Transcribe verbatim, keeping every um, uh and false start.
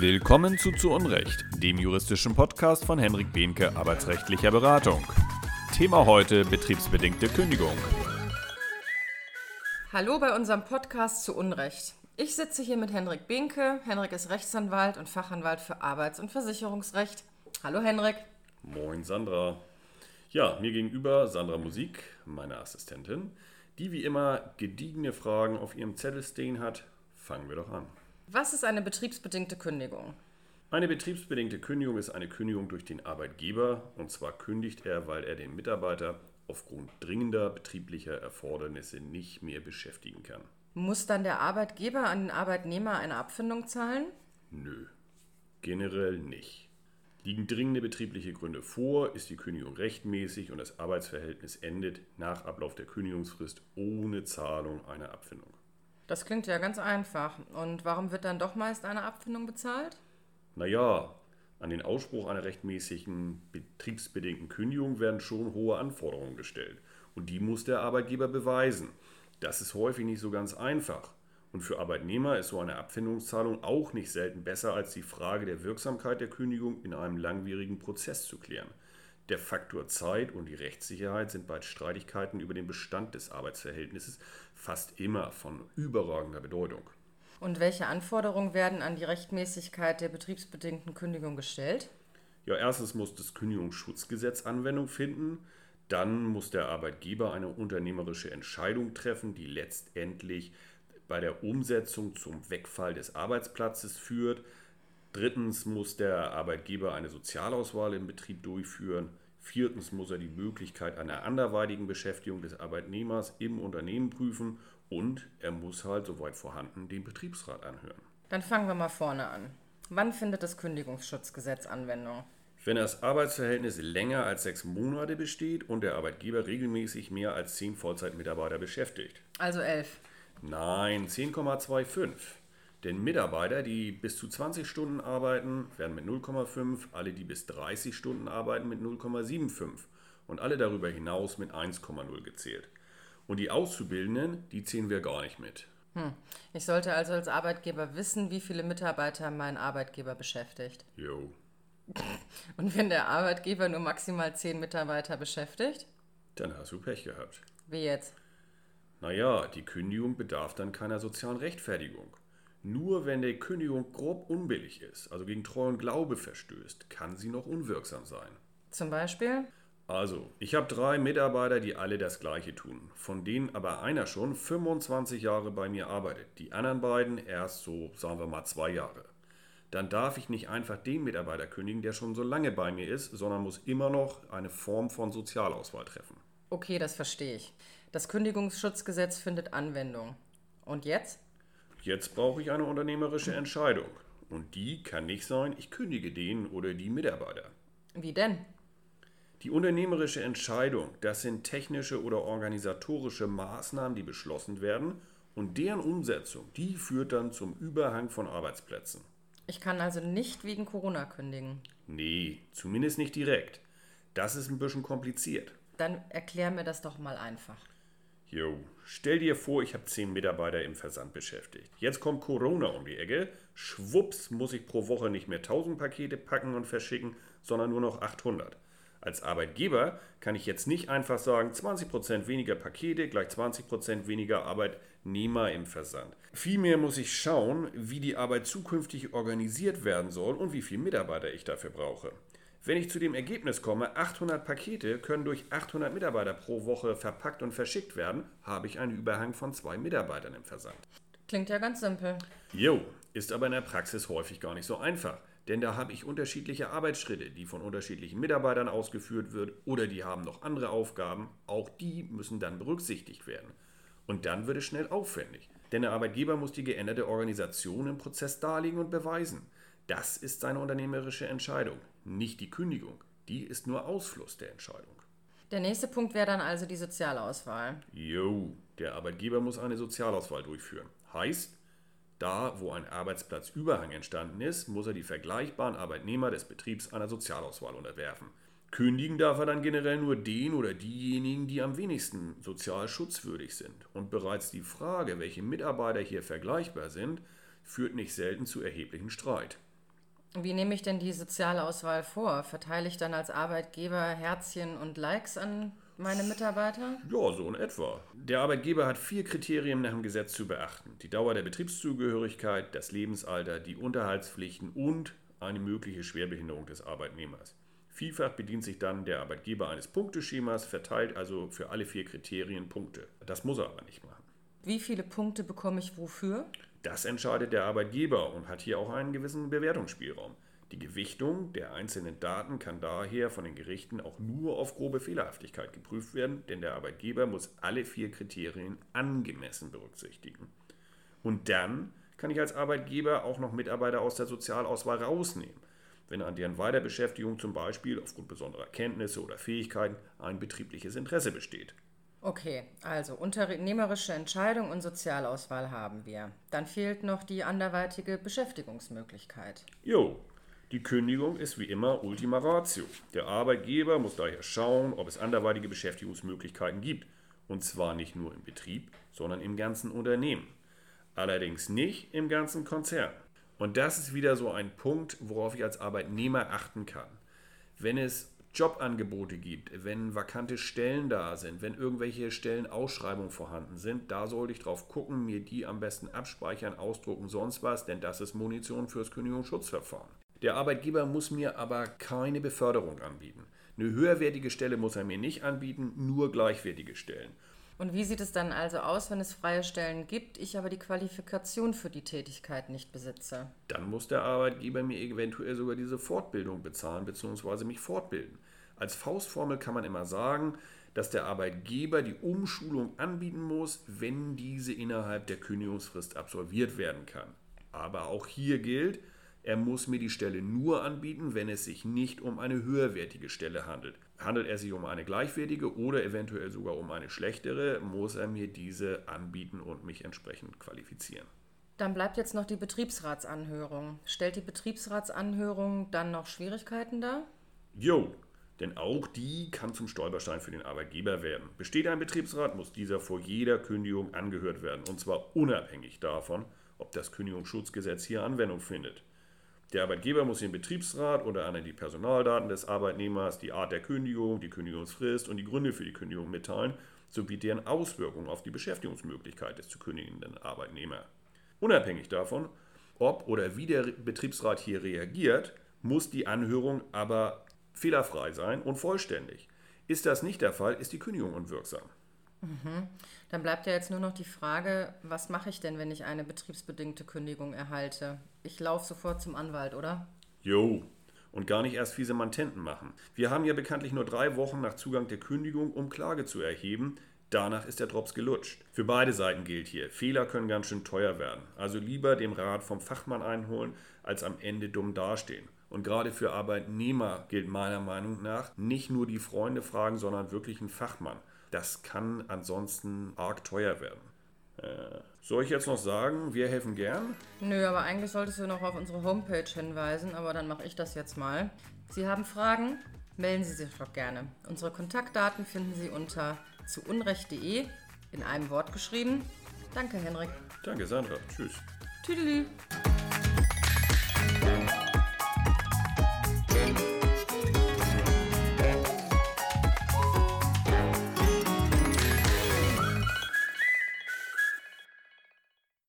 Willkommen zu Zunnrecht, dem juristischen Podcast von Henrik Behnke, arbeitsrechtlicher Beratung. Thema heute: betriebsbedingte Kündigung. Hallo bei unserem Podcast Zunnrecht. Ich sitze hier mit Henrik Behnke. Henrik ist Rechtsanwalt und Fachanwalt für Arbeits- und Versicherungsrecht. Hallo Henrik. Moin Sandra. Ja, mir gegenüber Sandra Musik, meine Assistentin, die wie immer gediegene Fragen auf ihrem Zettel stehen hat. Fangen wir doch an. Was ist eine betriebsbedingte Kündigung? Eine betriebsbedingte Kündigung ist eine Kündigung durch den Arbeitgeber, und zwar kündigt er, weil er den Mitarbeiter aufgrund dringender betrieblicher Erfordernisse nicht mehr beschäftigen kann. Muss dann der Arbeitgeber an den Arbeitnehmer eine Abfindung zahlen? Nö, generell nicht. Liegen dringende betriebliche Gründe vor, ist die Kündigung rechtmäßig und das Arbeitsverhältnis endet nach Ablauf der Kündigungsfrist ohne Zahlung einer Abfindung. Das klingt ja ganz einfach. Und warum wird dann doch meist eine Abfindung bezahlt? Naja, an den Ausspruch einer rechtmäßigen betriebsbedingten Kündigung werden schon hohe Anforderungen gestellt. Und die muss der Arbeitgeber beweisen. Das ist häufig nicht so ganz einfach. Und für Arbeitnehmer ist so eine Abfindungszahlung auch nicht selten besser, als die Frage der Wirksamkeit der Kündigung in einem langwierigen Prozess zu klären. Der Faktor Zeit und die Rechtssicherheit sind bei Streitigkeiten über den Bestand des Arbeitsverhältnisses fast immer von überragender Bedeutung. Und welche Anforderungen werden an die Rechtmäßigkeit der betriebsbedingten Kündigung gestellt? Ja, erstens muss das Kündigungsschutzgesetz Anwendung finden. Dann muss der Arbeitgeber eine unternehmerische Entscheidung treffen, die letztendlich bei der Umsetzung zum Wegfall des Arbeitsplatzes führt. Drittens muss der Arbeitgeber eine Sozialauswahl im Betrieb durchführen. Viertens muss er die Möglichkeit einer anderweitigen Beschäftigung des Arbeitnehmers im Unternehmen prüfen. Und er muss halt, soweit vorhanden, den Betriebsrat anhören. Dann fangen wir mal vorne an. Wann findet das Kündigungsschutzgesetz Anwendung? Wenn das Arbeitsverhältnis länger als sechs Monate besteht und der Arbeitgeber regelmäßig mehr als zehn Vollzeitmitarbeiter beschäftigt. Also elf? Nein, zehn Komma fünfundzwanzig. Denn Mitarbeiter, die bis zu zwanzig Stunden arbeiten, werden mit null Komma fünf, alle, die bis dreißig Stunden arbeiten, mit null Komma fünfundsiebzig und alle darüber hinaus mit eins Komma null gezählt. Und die Auszubildenden, die zählen wir gar nicht mit. Hm. Ich sollte also als Arbeitgeber wissen, wie viele Mitarbeiter mein Arbeitgeber beschäftigt. Jo. Und wenn der Arbeitgeber nur maximal zehn Mitarbeiter beschäftigt? Dann hast du Pech gehabt. Wie jetzt? Naja, die Kündigung bedarf dann keiner sozialen Rechtfertigung. Nur wenn die Kündigung grob unbillig ist, also gegen Treu und Glaube verstößt, kann sie noch unwirksam sein. Zum Beispiel? Also, ich habe drei Mitarbeiter, die alle das Gleiche tun, von denen aber einer schon fünfundzwanzig Jahre bei mir arbeitet, die anderen beiden erst so, sagen wir mal, zwei Jahre. Dann darf ich nicht einfach den Mitarbeiter kündigen, der schon so lange bei mir ist, sondern muss immer noch eine Form von Sozialauswahl treffen. Okay, das verstehe ich. Das Kündigungsschutzgesetz findet Anwendung. Und jetzt? Jetzt brauche ich eine unternehmerische Entscheidung. Und die kann nicht sein, ich kündige den oder die Mitarbeiter. Wie denn? Die unternehmerische Entscheidung, das sind technische oder organisatorische Maßnahmen, die beschlossen werden. Und deren Umsetzung, die führt dann zum Überhang von Arbeitsplätzen. Ich kann also nicht wegen Corona kündigen? Nee, zumindest nicht direkt. Das ist ein bisschen kompliziert. Dann erklär mir das doch mal einfach. Jo, stell dir vor, ich habe zehn Mitarbeiter im Versand beschäftigt. Jetzt kommt Corona um die Ecke. Schwupps muss ich pro Woche nicht mehr tausend Pakete packen und verschicken, sondern nur noch achthundert. Als Arbeitgeber kann ich jetzt nicht einfach sagen, zwanzig Prozent weniger Pakete gleich zwanzig Prozent weniger Arbeitnehmer im Versand. Vielmehr muss ich schauen, wie die Arbeit zukünftig organisiert werden soll und wie viele Mitarbeiter ich dafür brauche. Wenn ich zu dem Ergebnis komme, achthundert Pakete können durch achthundert Mitarbeiter pro Woche verpackt und verschickt werden, habe ich einen Überhang von zwei Mitarbeitern im Versand. Klingt ja ganz simpel. Jo, ist aber in der Praxis häufig gar nicht so einfach. Denn da habe ich unterschiedliche Arbeitsschritte, die von unterschiedlichen Mitarbeitern ausgeführt wird, oder die haben noch andere Aufgaben. Auch die müssen dann berücksichtigt werden. Und dann wird es schnell aufwendig. Denn der Arbeitgeber muss die geänderte Organisation im Prozess darlegen und beweisen. Das ist seine unternehmerische Entscheidung, nicht die Kündigung. Die ist nur Ausfluss der Entscheidung. Der nächste Punkt wäre dann also die Sozialauswahl. Jo, der Arbeitgeber muss eine Sozialauswahl durchführen. Heißt, da wo ein Arbeitsplatzüberhang entstanden ist, muss er die vergleichbaren Arbeitnehmer des Betriebs einer Sozialauswahl unterwerfen. Kündigen darf er dann generell nur den oder diejenigen, die am wenigsten sozial schutzwürdig sind. Und bereits die Frage, welche Mitarbeiter hier vergleichbar sind, führt nicht selten zu erheblichen Streit. Wie nehme ich denn die soziale Auswahl vor? Verteile ich dann als Arbeitgeber Herzchen und Likes an meine Mitarbeiter? Ja, so in etwa. Der Arbeitgeber hat vier Kriterien nach dem Gesetz zu beachten. Die Dauer der Betriebszugehörigkeit, das Lebensalter, die Unterhaltspflichten und eine mögliche Schwerbehinderung des Arbeitnehmers. Vielfach bedient sich dann der Arbeitgeber eines Punkteschemas, verteilt also für alle vier Kriterien Punkte. Das muss er aber nicht machen. Wie viele Punkte bekomme ich wofür? Das entscheidet der Arbeitgeber und hat hier auch einen gewissen Bewertungsspielraum. Die Gewichtung der einzelnen Daten kann daher von den Gerichten auch nur auf grobe Fehlerhaftigkeit geprüft werden, denn der Arbeitgeber muss alle vier Kriterien angemessen berücksichtigen. Und dann kann ich als Arbeitgeber auch noch Mitarbeiter aus der Sozialauswahl rausnehmen, wenn an deren Weiterbeschäftigung zum Beispiel aufgrund besonderer Kenntnisse oder Fähigkeiten ein betriebliches Interesse besteht. Okay, also unternehmerische Entscheidung und Sozialauswahl haben wir. Dann fehlt noch die anderweitige Beschäftigungsmöglichkeit. Jo, die Kündigung ist wie immer Ultima Ratio. Der Arbeitgeber muss daher schauen, ob es anderweitige Beschäftigungsmöglichkeiten gibt. Und zwar nicht nur im Betrieb, sondern im ganzen Unternehmen. Allerdings nicht im ganzen Konzern. Und das ist wieder so ein Punkt, worauf ich als Arbeitnehmer achten kann. Wenn es Jobangebote gibt, wenn vakante Stellen da sind, wenn irgendwelche Stellenausschreibungen vorhanden sind, da sollte ich drauf gucken, mir die am besten abspeichern, ausdrucken, sonst was, denn das ist Munition fürs Kündigungsschutzverfahren. Der Arbeitgeber muss mir aber keine Beförderung anbieten. Eine höherwertige Stelle muss er mir nicht anbieten, nur gleichwertige Stellen. Und wie sieht es dann also aus, wenn es freie Stellen gibt, ich aber die Qualifikation für die Tätigkeit nicht besitze? Dann muss der Arbeitgeber mir eventuell sogar diese Fortbildung bezahlen bzw. mich fortbilden. Als Faustformel kann man immer sagen, dass der Arbeitgeber die Umschulung anbieten muss, wenn diese innerhalb der Kündigungsfrist absolviert werden kann. Aber auch hier gilt, er muss mir die Stelle nur anbieten, wenn es sich nicht um eine höherwertige Stelle handelt. Handelt er sich um eine gleichwertige oder eventuell sogar um eine schlechtere, muss er mir diese anbieten und mich entsprechend qualifizieren. Dann bleibt jetzt noch die Betriebsratsanhörung. Stellt die Betriebsratsanhörung dann noch Schwierigkeiten dar? Jo, denn auch die kann zum Stolperstein für den Arbeitgeber werden. Besteht ein Betriebsrat, muss dieser vor jeder Kündigung angehört werden, und zwar unabhängig davon, ob das Kündigungsschutzgesetz hier Anwendung findet. Der Arbeitgeber muss den Betriebsrat unter anderem die Personaldaten des Arbeitnehmers, die Art der Kündigung, die Kündigungsfrist und die Gründe für die Kündigung mitteilen, sowie deren Auswirkungen auf die Beschäftigungsmöglichkeit des zu kündigenden Arbeitnehmers. Unabhängig davon, ob oder wie der Betriebsrat hier reagiert, muss die Anhörung aber fehlerfrei sein und vollständig. Ist das nicht der Fall, ist die Kündigung unwirksam. Mhm. Dann bleibt ja jetzt nur noch die Frage, was mache ich denn, wenn ich eine betriebsbedingte Kündigung erhalte? Ich laufe sofort zum Anwalt, oder? Jo, und gar nicht erst fiese Mantenten machen. Wir haben ja bekanntlich nur drei Wochen nach Zugang der Kündigung, um Klage zu erheben. Danach ist der Drops gelutscht. Für beide Seiten gilt hier, Fehler können ganz schön teuer werden. Also lieber den Rat vom Fachmann einholen, als am Ende dumm dastehen. Und gerade für Arbeitnehmer gilt meiner Meinung nach, nicht nur die Freunde fragen, sondern wirklich einen Fachmann. Das kann ansonsten arg teuer werden. Äh, soll ich jetzt noch sagen, wir helfen gern? Nö, aber eigentlich solltest du noch auf unsere Homepage hinweisen, aber dann mache ich das jetzt mal. Sie haben Fragen? Melden Sie sich doch gerne. Unsere Kontaktdaten finden Sie unter zuunrecht punkt de, in einem Wort geschrieben. Danke, Henrik. Danke, Sandra. Tschüss. Tüdelü.